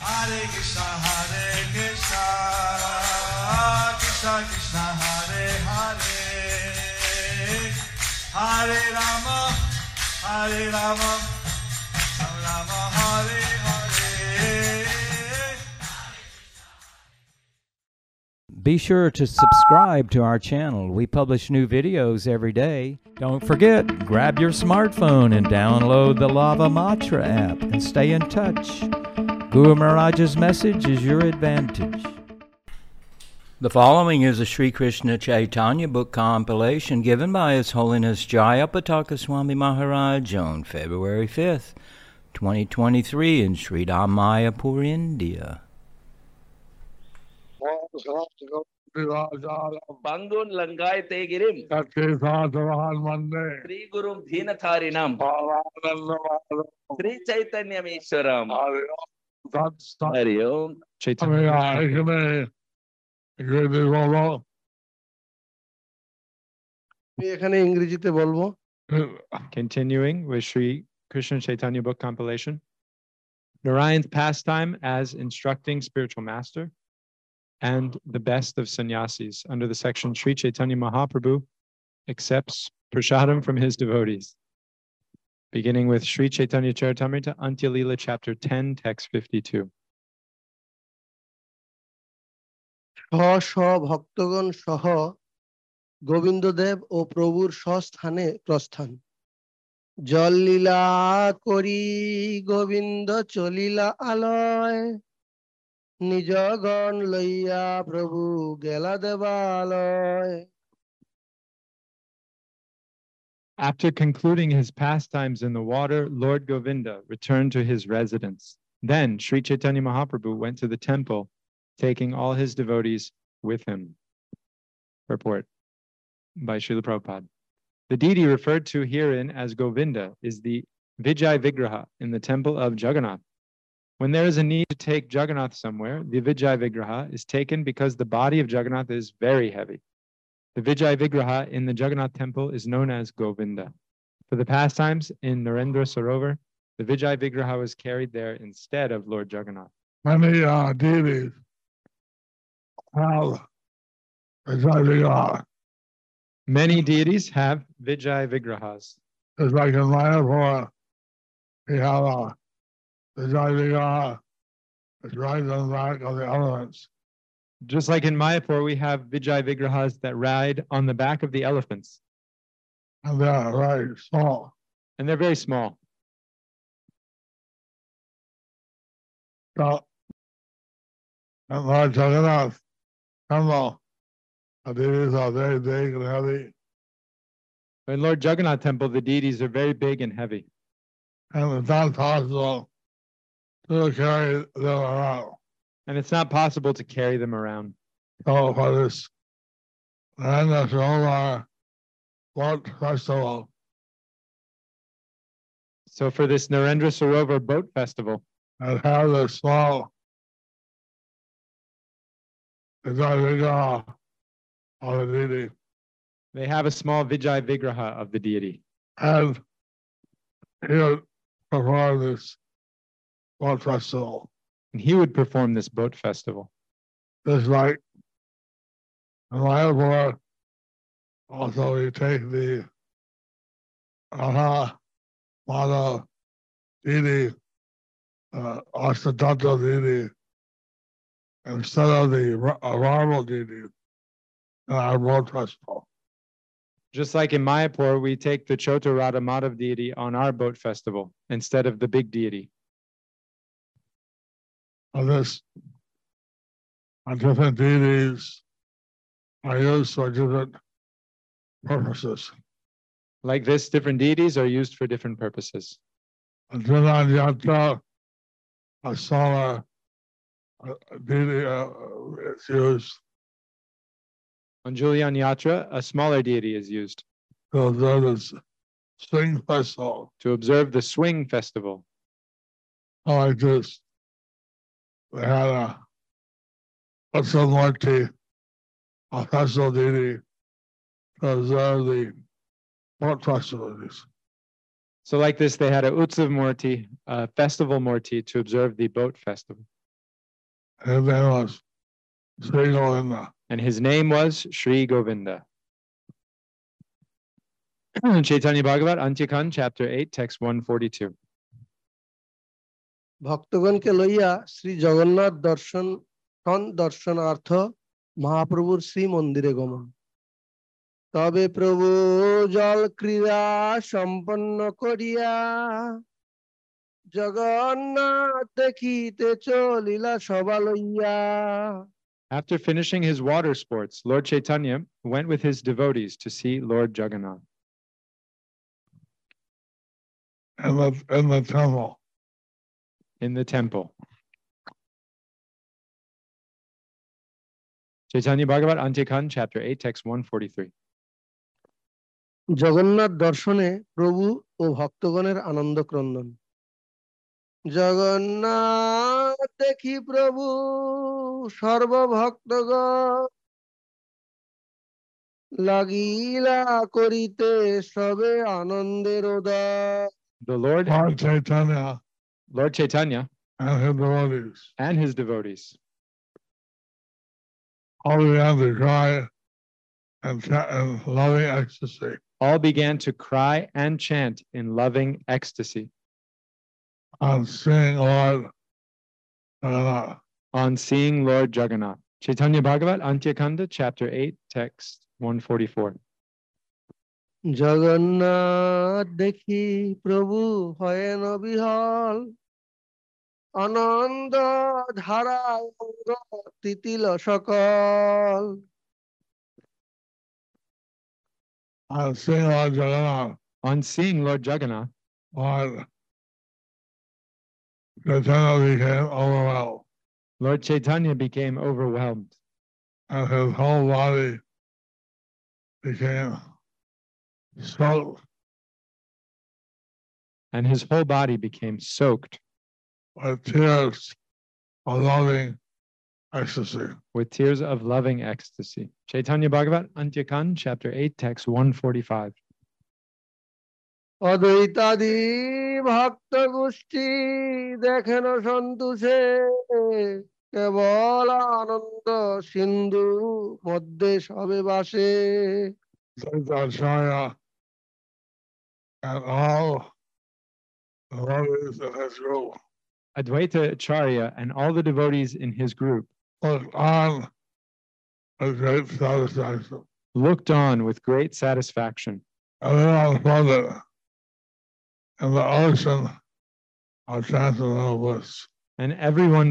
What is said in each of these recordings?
Hare Krishna, Hare Krishna, Krishna Krishna, Hare Hare, Hare Rama, Hare Rama, Rama Rama, Hare Hare. Be sure to subscribe to our channel. We publish new videos every day. Don't forget, grab your smartphone and download the Lava Matra app and stay in touch. Guru Maharaj's message is your advantage. The following is a Sri Krishna Chaitanya book compilation given by His Holiness Jayapataka Swami Maharaj on February 5th, 2023 in Sri Mayapur, India. Bangun Langai Tegirim Sri Gurum Dhinatharinam Sri Chaitanya Mishwaram That's not Chaitanya. Continuing with Sri Krishna Chaitanya book compilation. Narayan's pastime as instructing spiritual master and the best of sannyasis under the section Sri Chaitanya Mahaprabhu accepts Prashadam from his devotees. Beginning with Sri Chaitanya Charitamrita, Antya Lila, Chapter 10, Text 52. Sha Sha Bhaktagon Shaha Govindadev O Prabhur Shasthane Prasthan Jal Lila Kori Govinda Cholila Aloy Nijagon Laya Prabhu Geladeva Aloy. After concluding his pastimes in the water, Lord Govinda returned to his residence. Then Sri Chaitanya Mahaprabhu went to the temple, taking all his devotees with him. Purport by Srila Prabhupada. The deity referred to herein as Govinda is the Vijay Vigraha in the temple of Jagannath. When there is a need to take Jagannath somewhere, the Vijay Vigraha is taken because the body of Jagannath is very heavy. The Vijay Vigraha in the Jagannath temple is known as Govinda. For the pastimes in Narendra Sarovar, the Vijay Vigraha was carried there instead of Lord Jagannath. Many deities have Vijay Vigraha. Many deities have Vijay Vigrahas. It's like in Mayapura, we have a Vijay Vigraha. It's right on the back of the elements. Just like in Mayapur, we have Vijay Vigrahas that ride on the back of the elephants. And they're very small. And they're very small. So, at Lord Jagannath Temple, the deities are very big and heavy. In Lord Jagannath Temple, the deities are very big and heavy. And it's not possible to carry them around. And it's not possible to carry them around. So for this Narendra Sarovar boat festival. So for this Narendra Sarovar boat festival. And have the small Vijay Vigraha of the deity. They have a small Vijay Vigraha of the deity. And he would perform this boat festival. And he would perform this boat festival. Just like in Mayapur, also we take the Radha Madhav deity, Ashtadanta deity, instead of the Varma deity in our boat festival. Just like in Mayapur, we take the Chota Radha Madhav deity on our boat festival instead of the big deity. This and different deities are used for different purposes. Like this, different deities are used for different purposes. And Jagannath Yatra, a smaller deity, is used. On Jagannath Yatra, a smaller deity is used. To observe the swing festival. To observe the swing festival. Like this. They had a Utsavmurti, a festival deity, to observe the boat festivities. So like this, they had a Utsavmurti, a festival murti, to observe the boat festival. His name was Sri Govinda. And his name was Sri Govinda. Chaitanya Bhagavat, Antyakan, Chapter 8, Text 142. Bhaktagan ke loiya Sri Jagannath darshan tan darshanartha Mahaprabhur Sri Mandire Gaman. Tabe Prabhu Jal Kriya Sampanna Koriya Jagannath Dekhite Cholila Sabaloiya. After finishing his water sports, Lord Chaitanya went with his devotees to see Lord Jagannath. In the temple. In the temple. Chaitanya Bhagavat, Antyakan, Chapter 8, Text 143. Jagannath darshane Prabhu o bhaktagoner ananda krandan. Jagannath dekhi Prabhu sarva bhaktagon lagila korite sabe anande roda. The Lord Chaitanya. Lord Chaitanya and his devotees. All began to cry and chant in loving ecstasy. On seeing Lord Jagannath. Chaitanya Bhagavat, Antyakanda, Chapter 8, Text 144. Jagannath dekhi Prabhu hoyena bihal Ananda dhara titila sakal. On seeing Lord Jagannath. Lord Chaitanya became overwhelmed. And his whole body became soaked. With tears of loving ecstasy. Chaitanya Bhagavat, Antyakan, Chapter 8, Text 145. Advaitadi bhakta gushti dekheno santushe kevala ananda sindhu madhye sabe vase. Acharya and all the devotees in his group. Advaita Acharya and all the devotees in his group looked on with great satisfaction. Everyone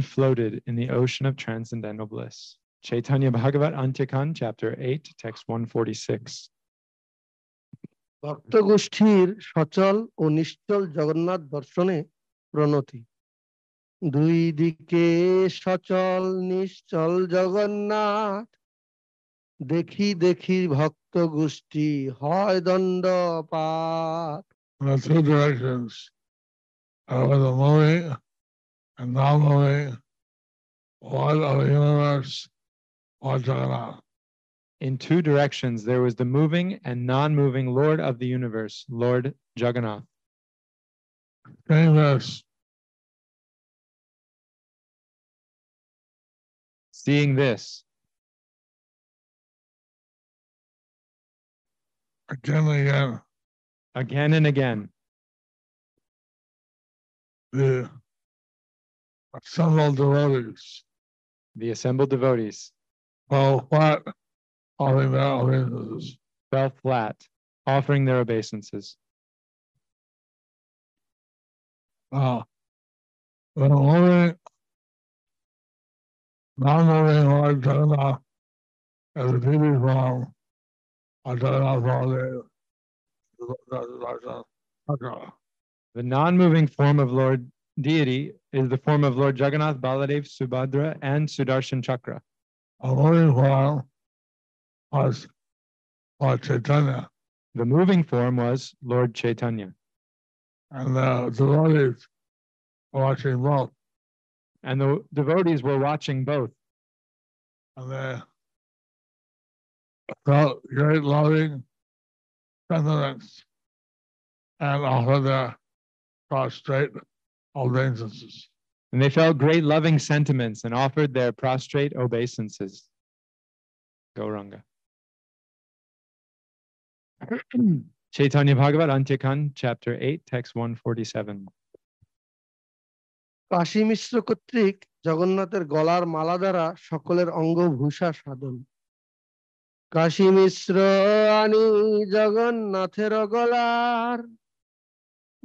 floated in the ocean of transcendental bliss. Chaitanya Bhagavat, Antyakan, Chapter 8, Text 146. Bhakta Gushthir Sachal o Nishchal Jagannath Darshane Pranati. Dui dike Sachal Nishchal Jagannath. Dekhi Bhakta Gushthi Hoy Danda Paat. In the two directions, with the moving and non moving, Lord of the universe, Lord Jagannath. In two directions, there was the moving and non-moving Lord of the universe, Lord Jagannath. Seeing this. Again and again. The assembled devotees. Fell flat, offering their obeisances. The moving, non-moving Lord Jagannath as a TV form of Jagannath. The non-moving form of Lord Deity is the form of Lord Jagannath, Baladev, Subhadra, and Sudarshan Chakra. A moving form was Lord Chaitanya. The moving form was Lord Chaitanya. And the devotees were watching both. And they felt great loving sentiments and offered their prostrate obeisances. and they felt great loving sentiments and offered their prostrate obeisances. Gauranga. Chaitanya Bhagavat, Antyakan, Chapter 8, Text 147. Kashi Mishra Kutrik, Jagannather Golar Maladara, Shokoler Ongo Bhusha Sadhan. Kashi Mishra Ani Jagannather Golar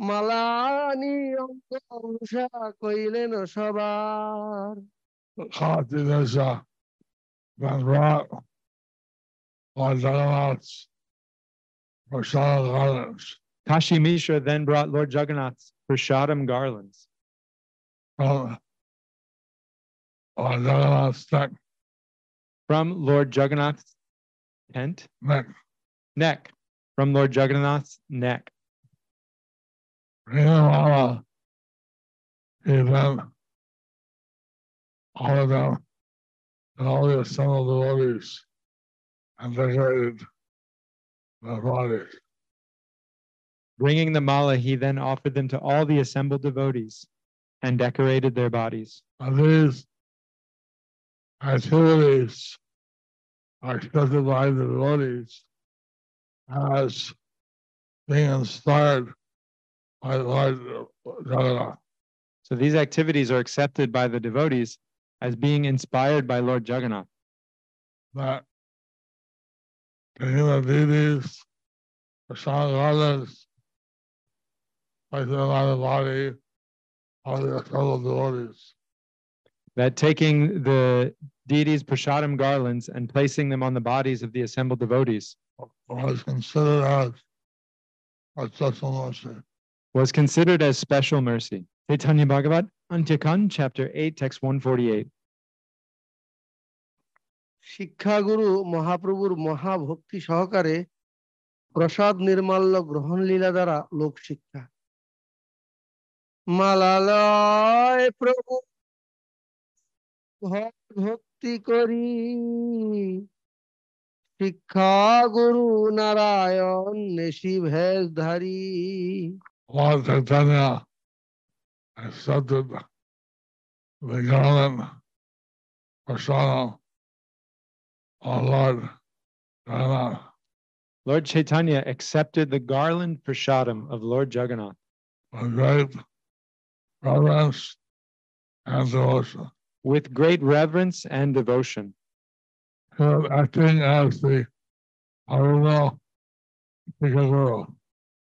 Malani Ongo Bhusha Koilen Sabar. Khadidasa Van Ra on Jagannath's Prashadam garlands. Kashi Mishra then brought Lord Jagannath's Prashadam garlands. On Jagannath's neck. From Lord Jagannath's tent? Neck. From Lord Jagannath's neck. He then all of them and all the assembled devotees and decorated their bodies. Bringing the mala, he then offered them to all the assembled devotees and decorated their bodies. And these activities are accepted by the devotees as being inspired by Lord Jagannath. So these activities are accepted by the devotees as being inspired by Lord Jagannath. That the human deities, the Prashadam garlands, placing them on the body of the assembled devotees. That taking the deities' Prashadam garlands and placing them on the bodies of the assembled devotees was considered as special mercy. Chaitanya Bhagavat, Antyakan, Chapter 8, Text 148. Shiksha Guru Mahaprabhur Mahabhakti Sahakare Prasad Nirmalla Grahan Lila Dara Lok Shiksha Malalai Prabhu Bhakti Kari Shiksha Guru Narayan Neshib Hez Dhari. Lord Caitanya accepted the garland Prashadam on Lord Jagannath. Lord Caitanya accepted the garland Prashadam of Lord Jagannath with great reverence and devotion. With great reverence and devotion.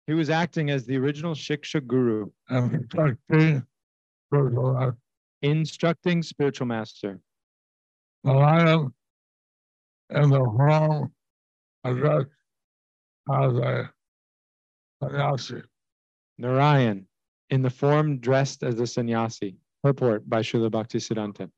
He was acting as the original Shiksha Guru. He was acting as the original Shiksha Guru. Instructing spiritual master. The lion in the form addressed as a sannyasi. Narayan in the form dressed as a sannyasi. Purport by Srila Bhaktisiddhanta.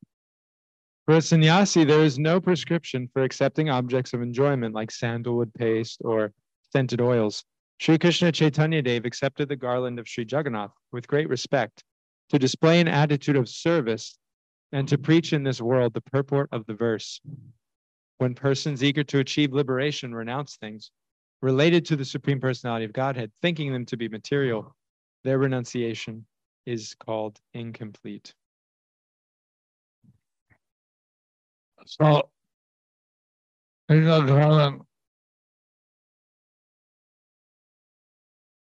For a sannyasi, there is no prescription for accepting objects of enjoyment like sandalwood paste or scented oils. Sri Krishna Chaitanya Dev accepted the garland of Sri Jagannath with great respect to display an attitude of service and to preach in this world the purport of the verse. When persons eager to achieve liberation renounce things related to the Supreme Personality of Godhead, thinking them to be material, their renunciation is called incomplete. So, in the garland,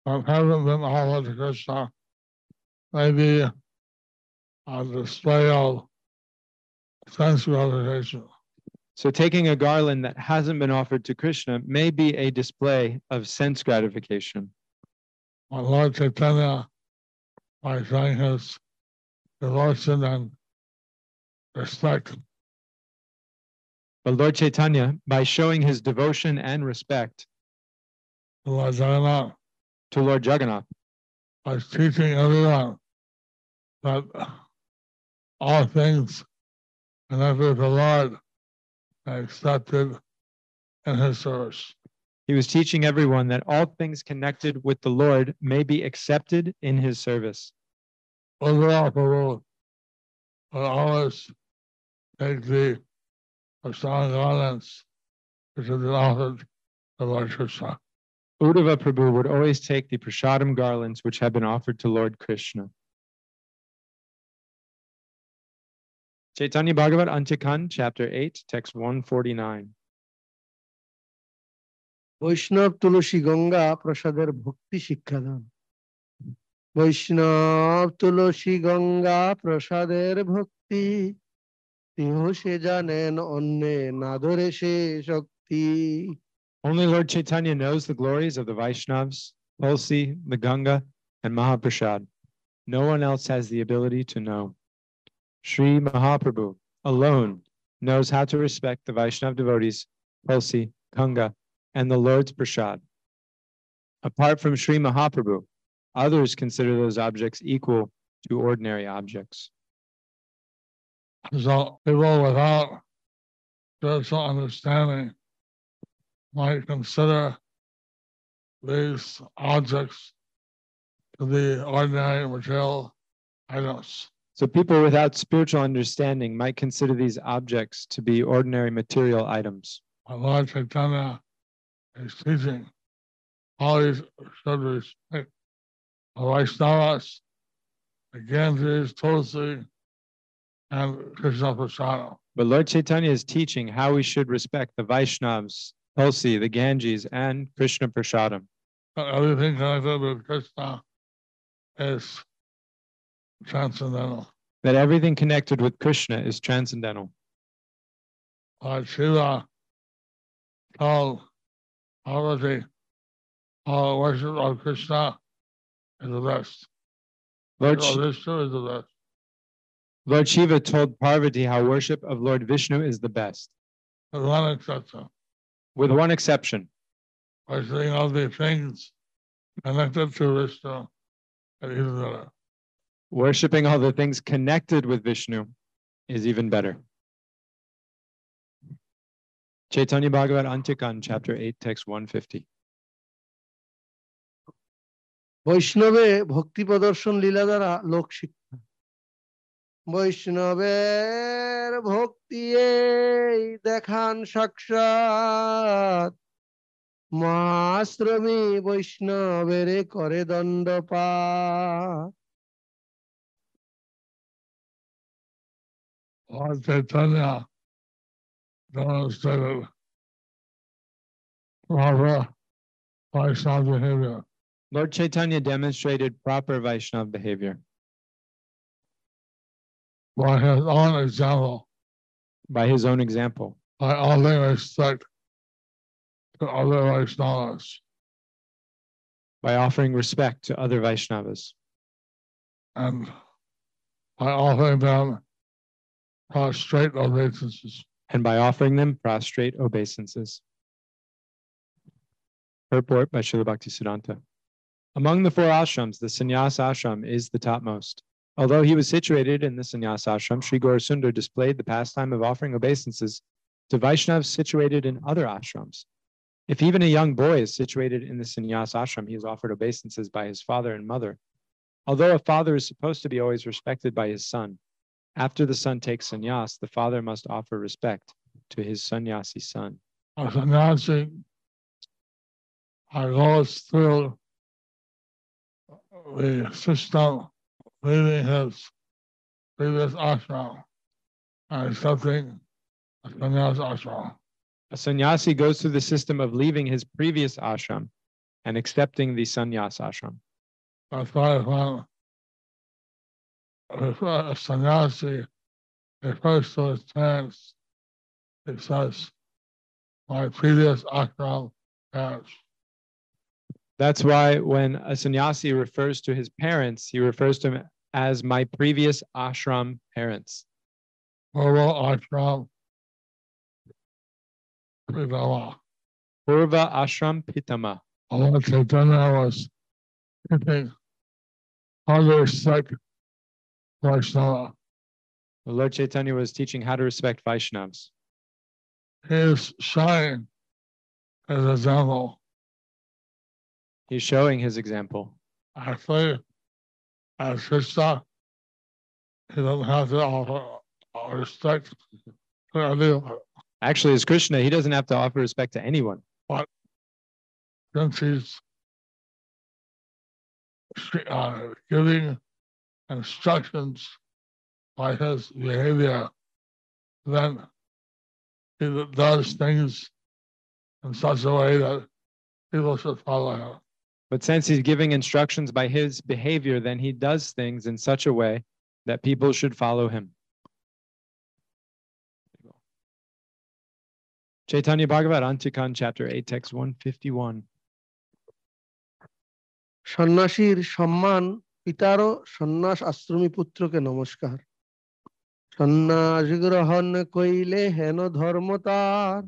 from heaven and all to Krishna, maybe a display of sense gratification. So taking a garland that hasn't been offered to Krishna may be a display of sense gratification. But Lord Caitanya, by showing his devotion and respect. But Lord Caitanya, by showing his devotion and respect to Lord Jagannath, by teaching everyone that all things connected to the Lord are accepted in His service. He was teaching everyone that all things connected with the Lord may be accepted in His service. Overall, Prabhu will always take the Prashadam garlands which have been offered to Lord Krishna. Uddhava Prabhu would always take the Prashadam garlands which had been offered to Lord Krishna. Chaitanya Bhagavat, Antyakan, Chapter 8, Text 149. Vaishnava Tulasi Ganga Prashadar Bhakti Shikkhadam. Vaishnava Tulasi Ganga Prashadar Bhakti. Tihoshe Janen Onne Nadoreshe Shakti. Only Lord Chaitanya knows the glories of the Vaishnavas, Tulsi, the Ganga, and Mahaprasad. No one else has the ability to know. Sri Mahaprabhu alone knows how to respect the Vaishnava devotees, Tulsi, Ganga, and the Lord's Prashad. Apart from Sri Mahaprabhu, others consider those objects equal to ordinary objects. So people without spiritual understanding might consider these objects to be ordinary material items. So people without spiritual understanding might consider these objects to be ordinary material items. But Lord Chaitanya is teaching always should respect the Vaishnavas, the Ganges, Tulsi, and Krishna Prashadam. But Lord Chaitanya is teaching how we should respect the Vaishnavas, Tulsi, the Ganges, and Krishna Prashadam. Everything connected with Krishna is transcendental. That everything connected with Krishna is transcendental. Lord Shiva told Parvati, all worship of Krishna is the best. Lord Shiva told Parvati how worship of Lord Vishnu is the best. With one exception. With one exception. Worshiping of the things connected to Vishnu is even better. Worshipping all the things connected with Vishnu is even better. Chaitanya Bhagavat, Antyakan, Chapter 8, Text 150. Vaishnave Bhakti Padarshan Lila Dara Lok Shikkha. Vaishnave Bhakti Dekhan Shakshat. Mahasrami Vaishnave Kare Dandapa. Lord Chaitanya demonstrated proper Vaishnava behavior. Lord Chaitanya demonstrated proper Vaishnava behavior. By his own example. By his own example. By offering respect to other Vaishnavas. By offering respect to other Vaishnavas. And by offering them prostrate obeisances. And by offering them prostrate obeisances. Purport by Srila Bhaktisiddhanta. Among the four ashrams, the Sannyas ashram is the topmost. Although he was situated in the Sannyas ashram, Sri Gaurasundar displayed the pastime of offering obeisances to Vaishnavas situated in other ashrams. If even a young boy is situated in the Sannyas ashram, he is offered obeisances by his father and mother. Although a father is supposed to be always respected by his son, after the son takes sannyas, the father must offer respect to his sannyasi son. A sannyasi goes through the system leaving his previous ashram and accepting a sannyas ashram. A sannyasi goes through the system of leaving his previous ashram and accepting the sannyas ashram. That's why one a sannyasi refers to his parents. It says, my previous ashram parents. That's why when a sannyasi refers to his parents, he refers to them as my previous ashram parents. Purva ashram pitama. Purva ashram pitama. Lord Chaitanya was thinking how to respect Vaishnava. Lord Chaitanya was teaching how to respect Vaishnavas. He is showing his example. He's showing his example. Actually, as Krishna, he doesn't have to offer respect to anyone. Actually, as Krishna, he doesn't have to offer respect to anyone. But since he's giving instructions by his behavior then he does things in such a way that people should follow him. But since he's giving instructions by his behavior, then he does things in such a way that people should follow him. Chaitanya Bhagavat, Antyakan, chapter 8, text 151. Sannyasir samman pitaro sannyas ashrami putroke namaskar. Sannyas grahan koile heno dharmatar.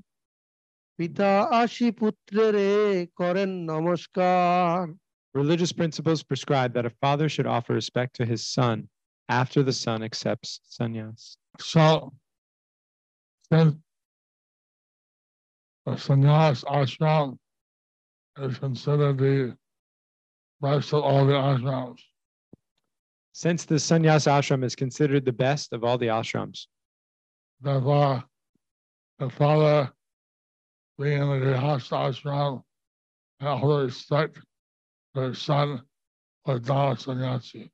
Pita ashi putrere koren namaskar. Religious principles prescribe that a father should offer respect to his son after the son accepts sannyas. So, then the sannyas ashram is considered the best of all the ashrams. Since the sannyas ashram is considered the best of all the ashrams, therefore, the father being in the Grihastha ashram, I would respect their son with Dhamma Sannyasi.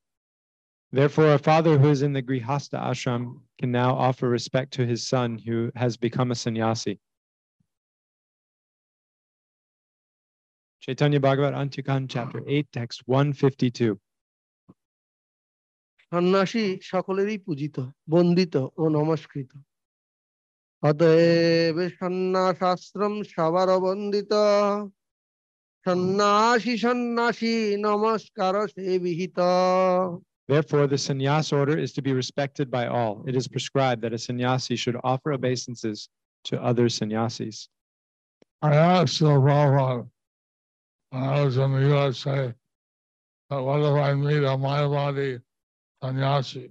Therefore, a father who is in the Grihastha ashram can now offer respect to his son who has become a sannyasi. Chaitanya Bhagavat, Antyakan, chapter 8, text 152. Sannyasi shakoleri pujita, bondita, o namaskrita. Adeve sannyas ashram shavarabandita. Sannyasi sannyasi namaskara sevihita. Therefore, the sannyas order is to be respected by all. It is prescribed that a sannyasi should offer obeisances to other sannyasis. I asked Srila Prabhupada when I was in the USA that whether I meet a Mayavadi sannyasi, what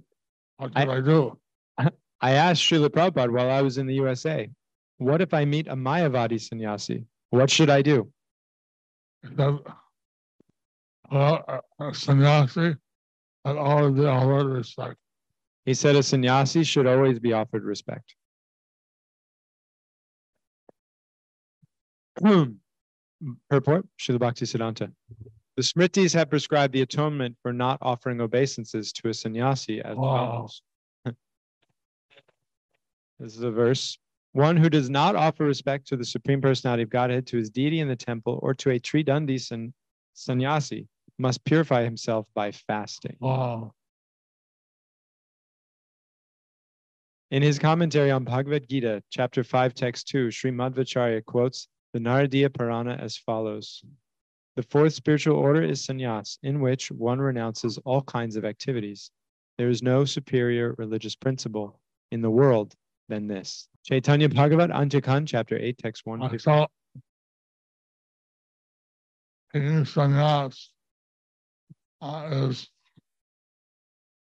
should I do? I asked Srila Prabhupada while I was in the USA, what if I meet a Mayavadi sannyasi? What should I do? A sannyasi should always be offered respect. He said a sannyasi should always be offered respect. Purport, Srila Bhaktisiddhanta. The Smritis have prescribed the atonement for not offering obeisances to a sannyasi as follows. This is a verse. One who does not offer respect to the Supreme Personality of Godhead, to his deity in the temple, or to a Tridandi sannyasi must purify himself by fasting. Oh. In his commentary on Bhagavad Gita, chapter 5, text 2, Sri Madhvacharya quotes the Naradiya Purana as follows. The fourth spiritual order is sannyas, in which one renounces all kinds of activities. There is no superior religious principle in the world than this. Chaitanya Bhagavat, Antyakan, chapter 8, text 1. So, taking sannyas is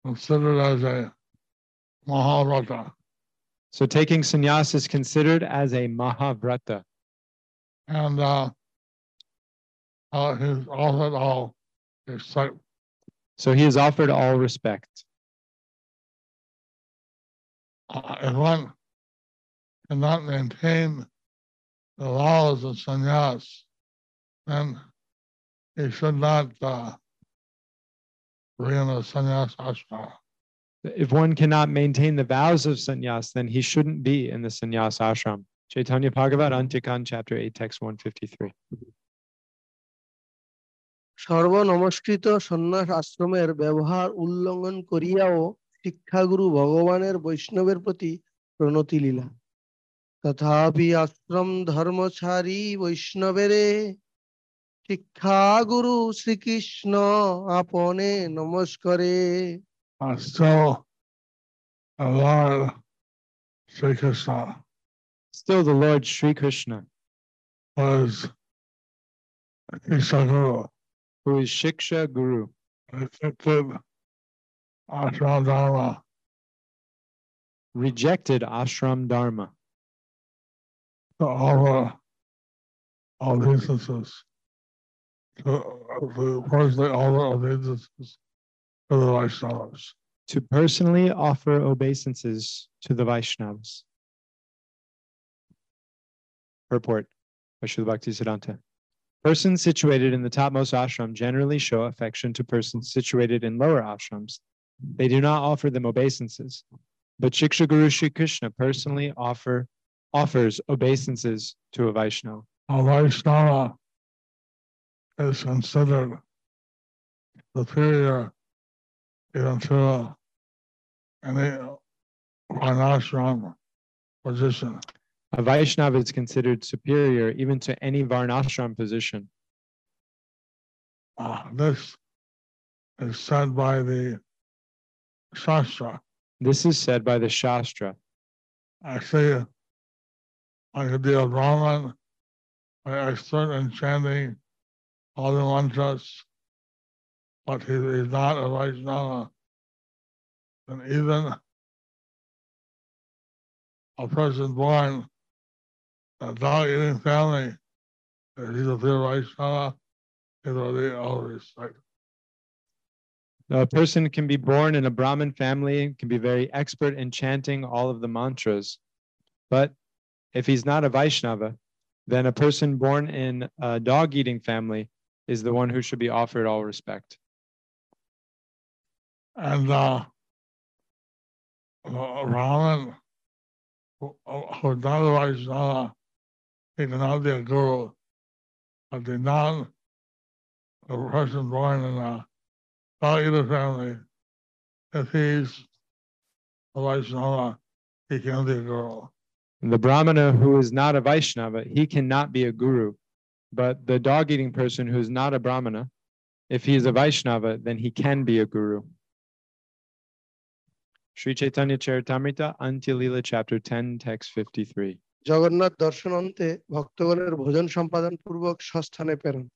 considered as a mahavrata. So taking sannyas is considered as a mahavrata. And he's offered all respect. So he is offered all respect. If one cannot maintain the laws of sannyas, then he should not be in a sannyas ashram. If one cannot maintain the vows of sannyas, then he shouldn't be in the sannyas ashram. Chaitanya Bhagavat, Antyakan, chapter 8, text 153. Sarva namaskrita sannyas ashramer vyavahar ullangan koriyao Shiksha Guru Bhagavaner Vaishnaver Prati Pranati Lila. Tathapi Ashram Dharmachari Vaishnavere Shiksha Guru Sri Krishna Apone Namaskare. Still the Lord Sri Krishna was Shiksha Guru, who is Shiksha Guru. Ashram Dharma. Rejected Ashram Dharma. To offer obeisances, to personally offer obeisances to the Vaishnavas. To personally offer obeisances to the Vaishnavas. Purport by Srila Bhaktisiddhanta. Persons situated in the topmost ashram generally show affection to persons situated in lower ashrams. They do not offer them obeisances. But Shiksha Guru Sri Krishna personally offers obeisances to a Vaishnava. A Vaishnava is considered superior even to an varnashram position. A Vaishnava is considered superior even to any varnashram position. This is said by the Shastra. This is said by the Shastra. Actually, I could be a Brahmin, an expert in chanting all the mantras, but he is not a Vaishnava. And even a person born in a dog-eating family is a pure Vaishnava. A person can be born in a Brahmin family, can be very expert in chanting all of the mantras. But if he's not a Vaishnava, then a person born in a dog-eating family is the one who should be offered all respect. And Brahmin who is not a Vaishnava, he cannot be a guru. But the a person born in a dog-eater family, if he's a Vaishnava, he can be a guru. The Brahmana who is not a Vaishnava, he cannot be a guru. But the dog-eating person who is not a Brahmana, if he is a Vaishnava, then he can be a guru. Sri Chaitanya Charitamrita, Antya Lila, Chapter 10, Text 53. Jagannath darshanante bhaktaganer bhojan sampadan purvak sasthane peran.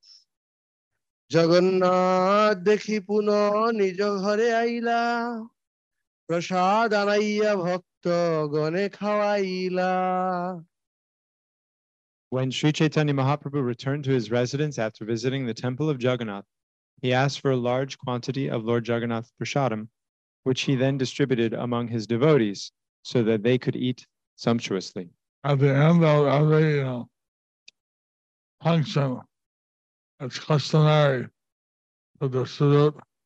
Jagannath dekhi puno nij ghare aila, prasad anaiya bhakta gone khawaila. When Sri Chaitanya Mahaprabhu returned to his residence after visiting the temple of Jagannath, he asked for a large quantity of Lord Jagannath's Prashadam, which he then distributed among his devotees so that they could eat sumptuously. At the end of every function, it's customary to distribute Prashadam.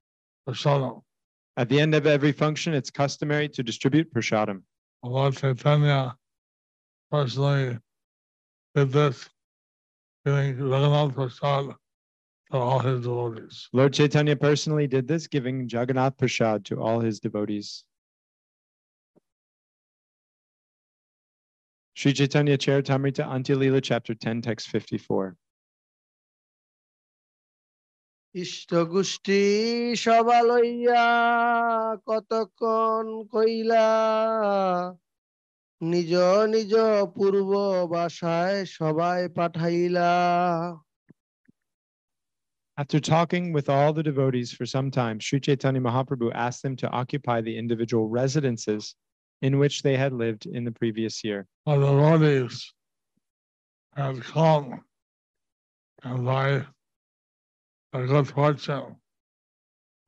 At the end of every function, it's customary to distribute Prashadam. Lord Caitanya personally did this, giving Jagannath Prashad to all his devotees. Lord Caitanya personally did this, giving Jagannath Prashad to all his devotees. Sri Chaitanya Charitamrita, Antya Lila, Chapter 10, Text 54. Ishtagushti shabaloya katakon koila nijo nijo purvo bashay shabai pathaila. After talking with all the devotees for some time, Sri Chaitanya Mahaprabhu asked them to occupy the individual residences in which they had lived in the previous year. The devotees had come and by a good fortune.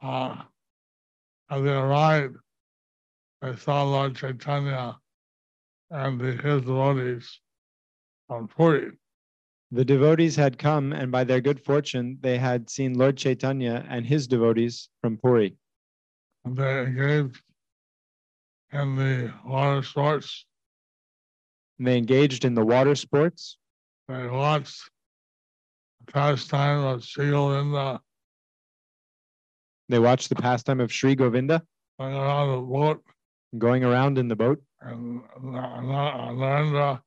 As they arrived, they saw Lord Caitanya and his devotees on Puri. The devotees had come, and by their good fortune, they had seen Lord Caitanya and his devotees from Puri. And they engaged in the water sports. They watched pastime of Sri Govinda. They watched the pastime of Sri Govinda going around the boat. And Narendra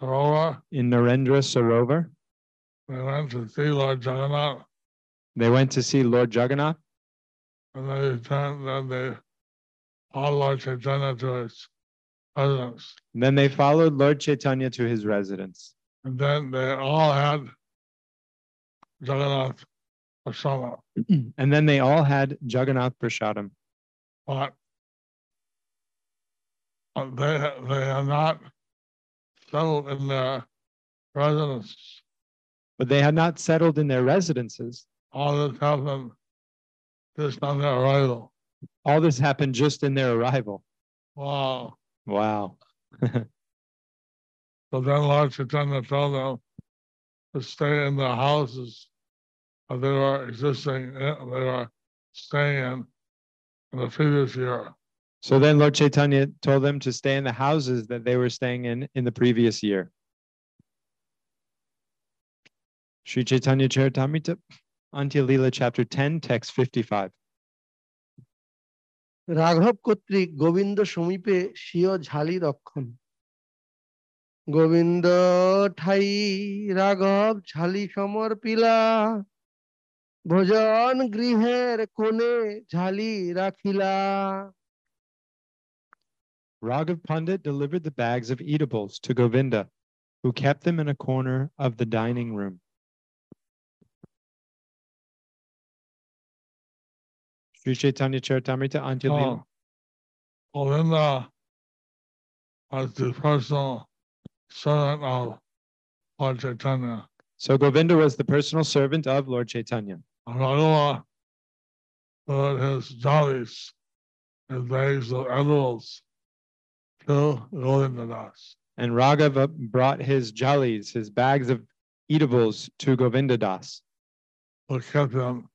Sarovar. In Narendra Sarovar. They went to see Lord Jagannath. And they returned, and they followed Lord Caitanya to his residence. And then they all had Jagannath Prashadam. And then they all had Jagannath Prashadam. But they had not settled in their residences. All this happened just on their arrival. Wow. So then Lord Caitanya told them to stay in the houses that they were staying in the previous year. So then Lord Chaitanya told them to stay in the houses that they were staying in the previous year. Sri Chaitanya Charitamrita, Antya Lila, Chapter 10, Text 55. Raghav Kotri Govinda Sumipe Shio Jhali Rakkhan. Govinda Thai Raghav Jhali Samar Pila. Bhajan Griher Kone Jhali Rakhila. Raghav Pandit delivered the bags of eatables to Govinda, who kept them in a corner of the dining room. Sri Chaitanya Charitamrita Antya Lila. Govinda was the personal servant of Lord Chaitanya. So Govinda was the personal servant of Lord Chaitanya. Raghav put his jhalis, his bags of eatables, to Govinda Das. And Raghav brought his jalis, his bags of eatables, to Govinda Das, who kept them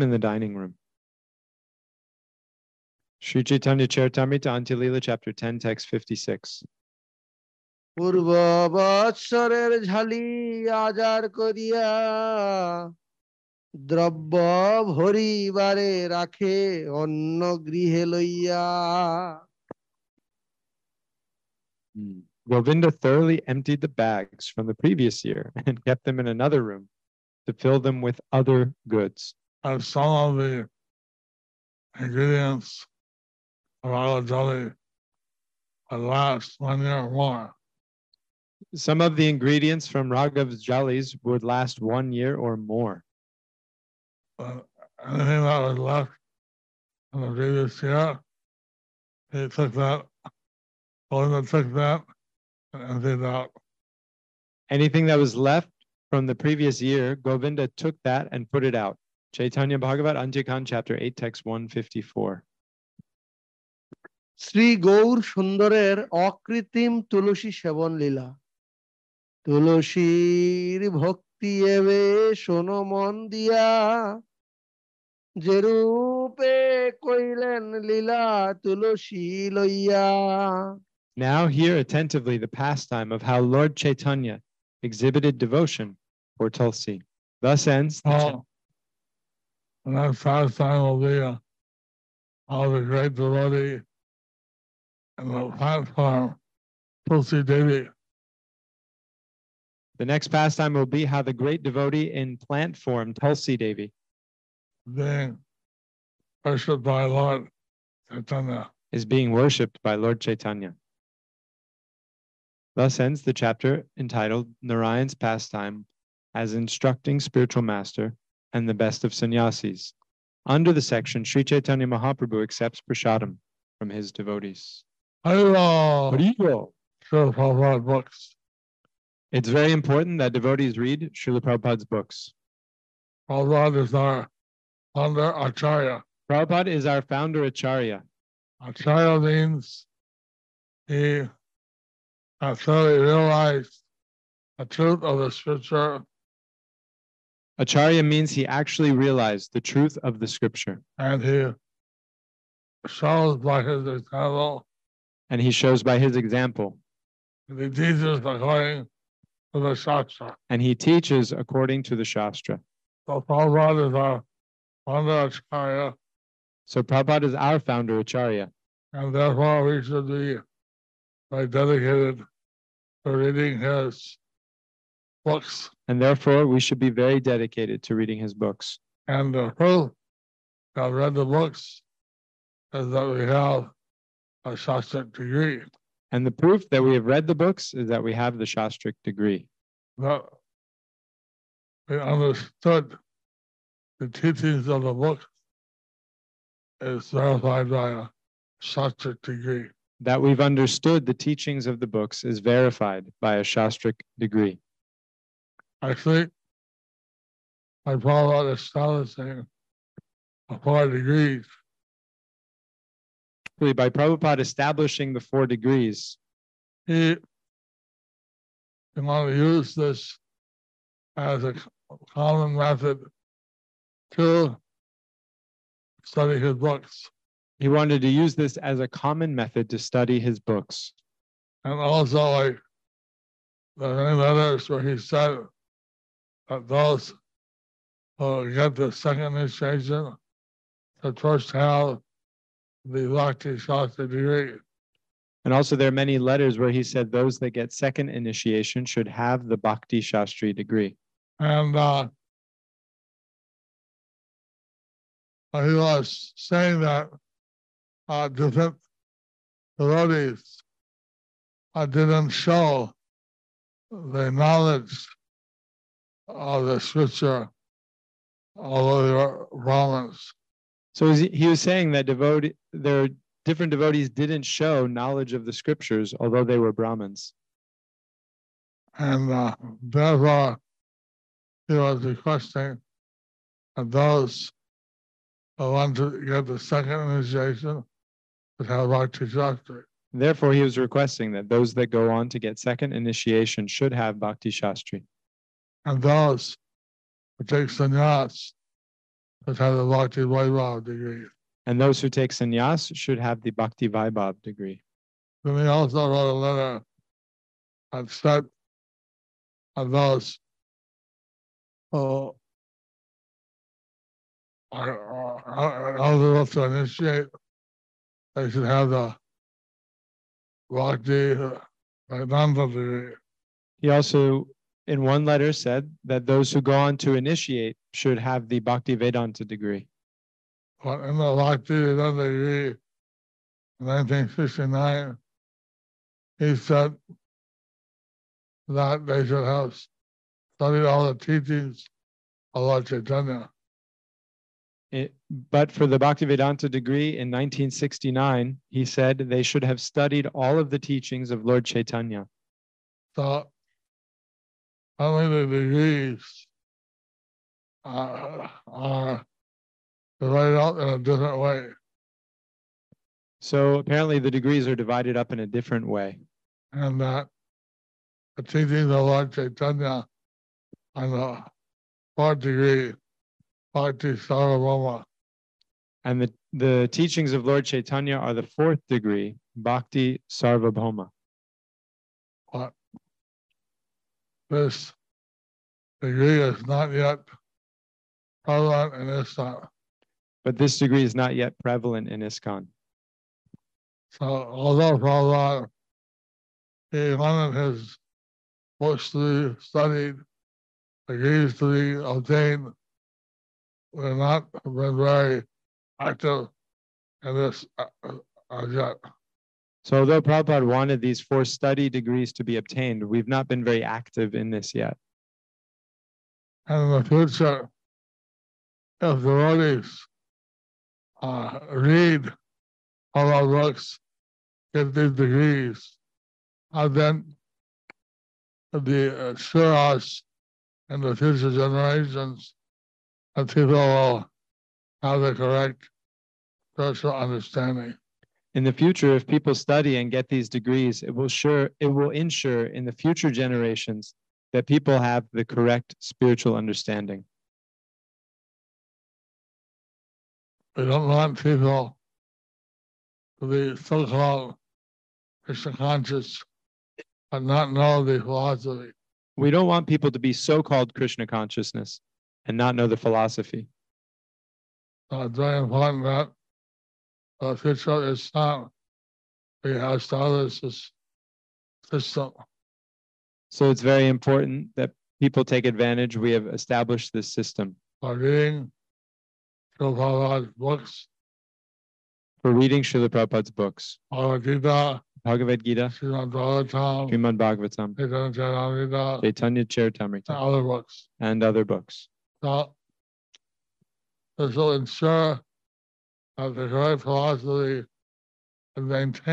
in the dining room. Sri Chaitanya Charitamrita Antya Lila, Chapter 10, Text 56. Purva vatsarer jhali ajar koriya. Drabba bhori bare rakhe onno grihe loiya. Govinda thoroughly emptied the bags from the previous year and kept them in another room to fill them with other goods. And some of the ingredients of our jelly would last 1 year or more. Some of the ingredients from Raghav's jellies would last 1 year or more. But anything that was left in the previous year, he took that, Govinda took that, and emptied out. Anything that was left from the previous year, Govinda took that and put it out. Chaitanya Bhagavat, Antyakan, Chapter 8, Text 154. Sri Gaur Sundarer Akritim Tulasi Shevan Lila. Tulasi Bhakti Eve Sonomondia. Jerupe Koilen Lila Tulasi Loya. Now hear attentively the pastime of how Lord Chaitanya exhibited devotion for Tulsi. Thus ends the chapter. And that pastime will be how the great devotee and the platform, Tulsi Devi. The next pastime will be how the great devotee in plant form, Tulsi Devi, being worshipped by Lord Chaitanya, is being worshipped by Lord Chaitanya. Thus ends the chapter entitled Narayan's Pastime as Instructing Spiritual Master and the Best of Sannyasis. Under the section, Sri Chaitanya Mahaprabhu accepts Prashadam from his devotees. Hello. Hello. Srila Prabhupada's books. It's very important that devotees read Srila Prabhupada's books. Prabhupada is our founder Acharya. Prabhupada is our founder Acharya. Acharya means he has thoroughly realized the truth of the scripture. Acharya means he actually realized the truth of the scripture. And he shows by his example. And he teaches according to the Shastra. So Prabhupada is our founder Acharya. And therefore we should be dedicated to reading his books. And the proof that I've read the books is that we have a Shastric degree. That we understood the teachings of the book is verified by a Shastric degree. I think by Prabhupada establishing the 4 degrees. He wanted to use this as a common method to study his books. He wanted to use this as a common method to study his books. And also, like, there are many letters where he said that those who get the second initiation, the first have the Bhakti Shastri degree. And also there are many letters where he said those that get second initiation should have the Bhakti Shastri degree. And he was saying that different devotees didn't show the knowledge of the scripture, although they were Brahmins. So he was saying that different devotees didn't show knowledge of the scriptures, although they were Brahmins. And therefore, he was requesting that those who want to get the second initiation should have Bhakti Shastri. Therefore, he was requesting that those that go on to get second initiation should have Bhakti Shastri. And those who take sannyas should have the Bhakti Vaibhav degree. And those who take sannyas should have the Bhakti Vaibhav degree. Then he also wrote a letter and said of those who are eligible to initiate, they should have the Bhakti Vaibhav degree. He also, in one letter, said that those who go on to initiate should have the Bhaktivedanta degree. But in the Bhaktivedanta degree, in 1969, he said that they should have studied all the teachings of Lord Caitanya. But for the Bhaktivedanta degree in 1969, he said they should have studied all of the teachings of Lord Caitanya. So, only the degrees are divided up in a different way. So apparently the degrees are divided up in a different way. And that the teachings of Lord Caitanya and the fourth degree, Bhakti Sarvabhauma. And the teachings of Lord Caitanya are the fourth degree, Bhakti Sarvabhauma. But this degree is not yet prevalent in ISKCON. But this degree is not yet prevalent in ISKCON. So, although Prabhupada, he wanted his books to be studied, degrees to be obtained, we've not been very active in this as yet. So, although Prabhupada wanted these four study degrees to be obtained, we've not been very active in this yet. And in the future, if devotees read all our books, get these degrees, and then the assurance in the future generations that people will have the correct spiritual understanding. In the future, if people study and get these degrees, it will ensure in the future generations that people have the correct spiritual understanding. We don't want people to be so-called Krishna conscious and not know the philosophy. We don't want people to be so-called Krishna consciousness and not know the philosophy. So it's very important that the future is not we have established this system. So it's very important that people take advantage. We have established this system. By reading Srila Prabhupada's books. For reading Srila Prabhupada's books. Bhagavad Gita. Bhagavad Gita. Srimad Bhagavatam. Chaitanya Charitamrita. Chaitanya Charitamrita. And other books. So, this will ensure that the correct philosophy is maintained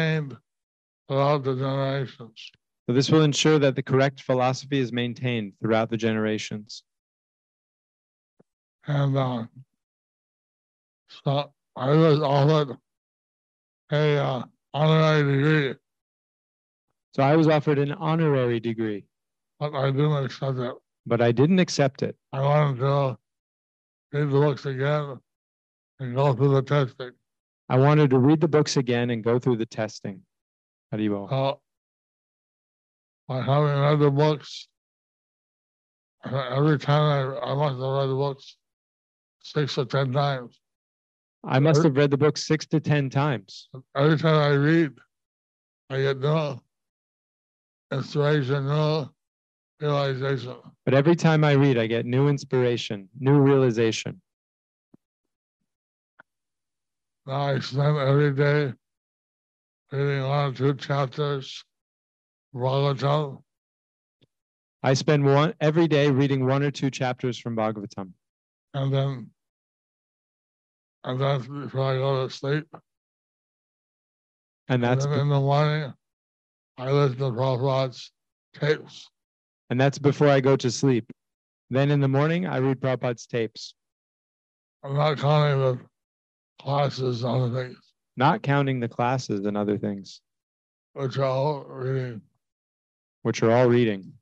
throughout the generations. So this will ensure that the correct philosophy is maintained throughout the generations. And so I was offered an honorary degree. So I was offered an honorary degree. But I didn't accept it. I wanted to read the books again and go through the testing. I wanted to read the books again and go through the testing. Haribol. By having read the books, every time I must have read the books 6 to 10 times. I must have read the book 6 to 10 times. Every time I read, I get new inspiration, new realization. But every time I read, I get new inspiration, new realization. Now I spend every day reading 1 or 2 chapters Bhagavatam. I spend every day reading 1 or 2 chapters from Bhagavatam. And then before I go to sleep. And then in the morning, I listen to Prabhupada's tapes. And that's before I go to sleep. Then in the morning, I read Prabhupada's tapes. I'm not counting the classes and other things. Not counting the classes and other things. Which are all reading. Which are all reading.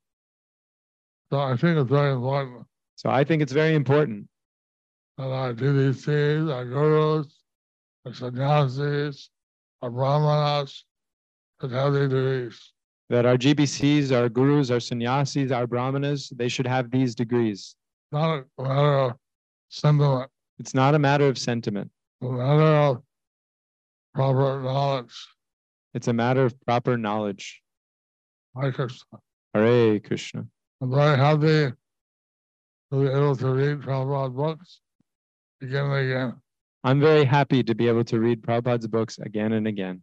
So I think it's very important. That our DVCs, our gurus, our sannyasis, our brahmanas, should have these degrees. That our GBCs, our gurus, our sannyasis, our brahmanas, they should have these degrees. It's not a matter of sentiment. It's not a matter of sentiment. It's a matter of proper knowledge. It's a matter of proper knowledge. Hare Krishna. Hare Krishna. I'm very happy to be able to read Prabhupada's books again and again. I'm very happy to be able to read Prabhupada's books again and again.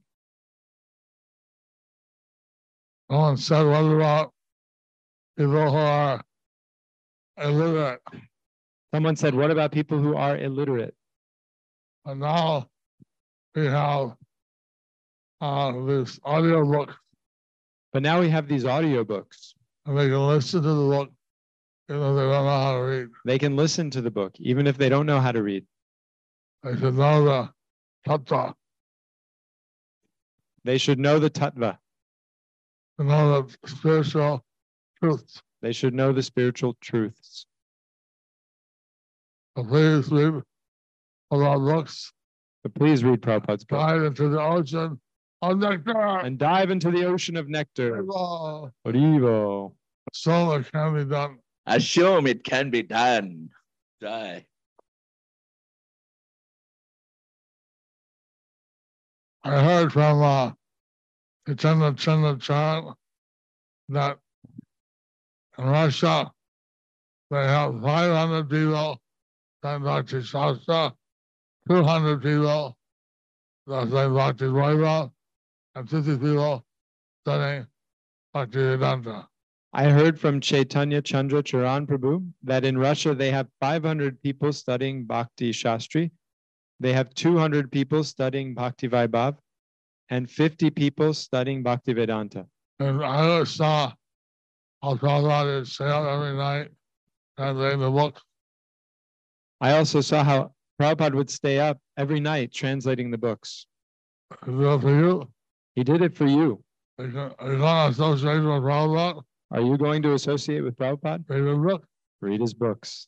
No one said what about people who are illiterate? Someone said, what about people who are illiterate? And now we have this audio book. But now we have these audio books. And they can listen to the book. Even if they don't know how to read. They can listen to the book, even if they don't know how to read. They should know the tattva. They should know the tattva. They know the spiritual truths. They should know the spiritual truths. So please read Prabhupada's books. So please read Prabhupada's books. Dive into the ocean of nectar. And dive into the ocean of nectar. Haribo. So much can be done. Assume it can be done. Die. I heard from Chaitanya Chandrachan that in Russia they have 500 people saying Bhakti Shastra, 200 people that say Bhakti Vaibhav, and 50 people studying Bhaktivedanta. I heard from Chaitanya Chandracharan Prabhu that in Russia they have 500 people studying Bhakti Shastri. They have 200 people studying Bhakti Vaibhav and 50 people studying Bhaktivedanta. And I saw how Prabhupada is out every night translating the book. I also saw how Prabhupada would stay up every night translating the books. He did it for you. He did it for you. Are you not associated with Prabhupada? Are you going to associate with Prabhupada? Read his book. Read his books.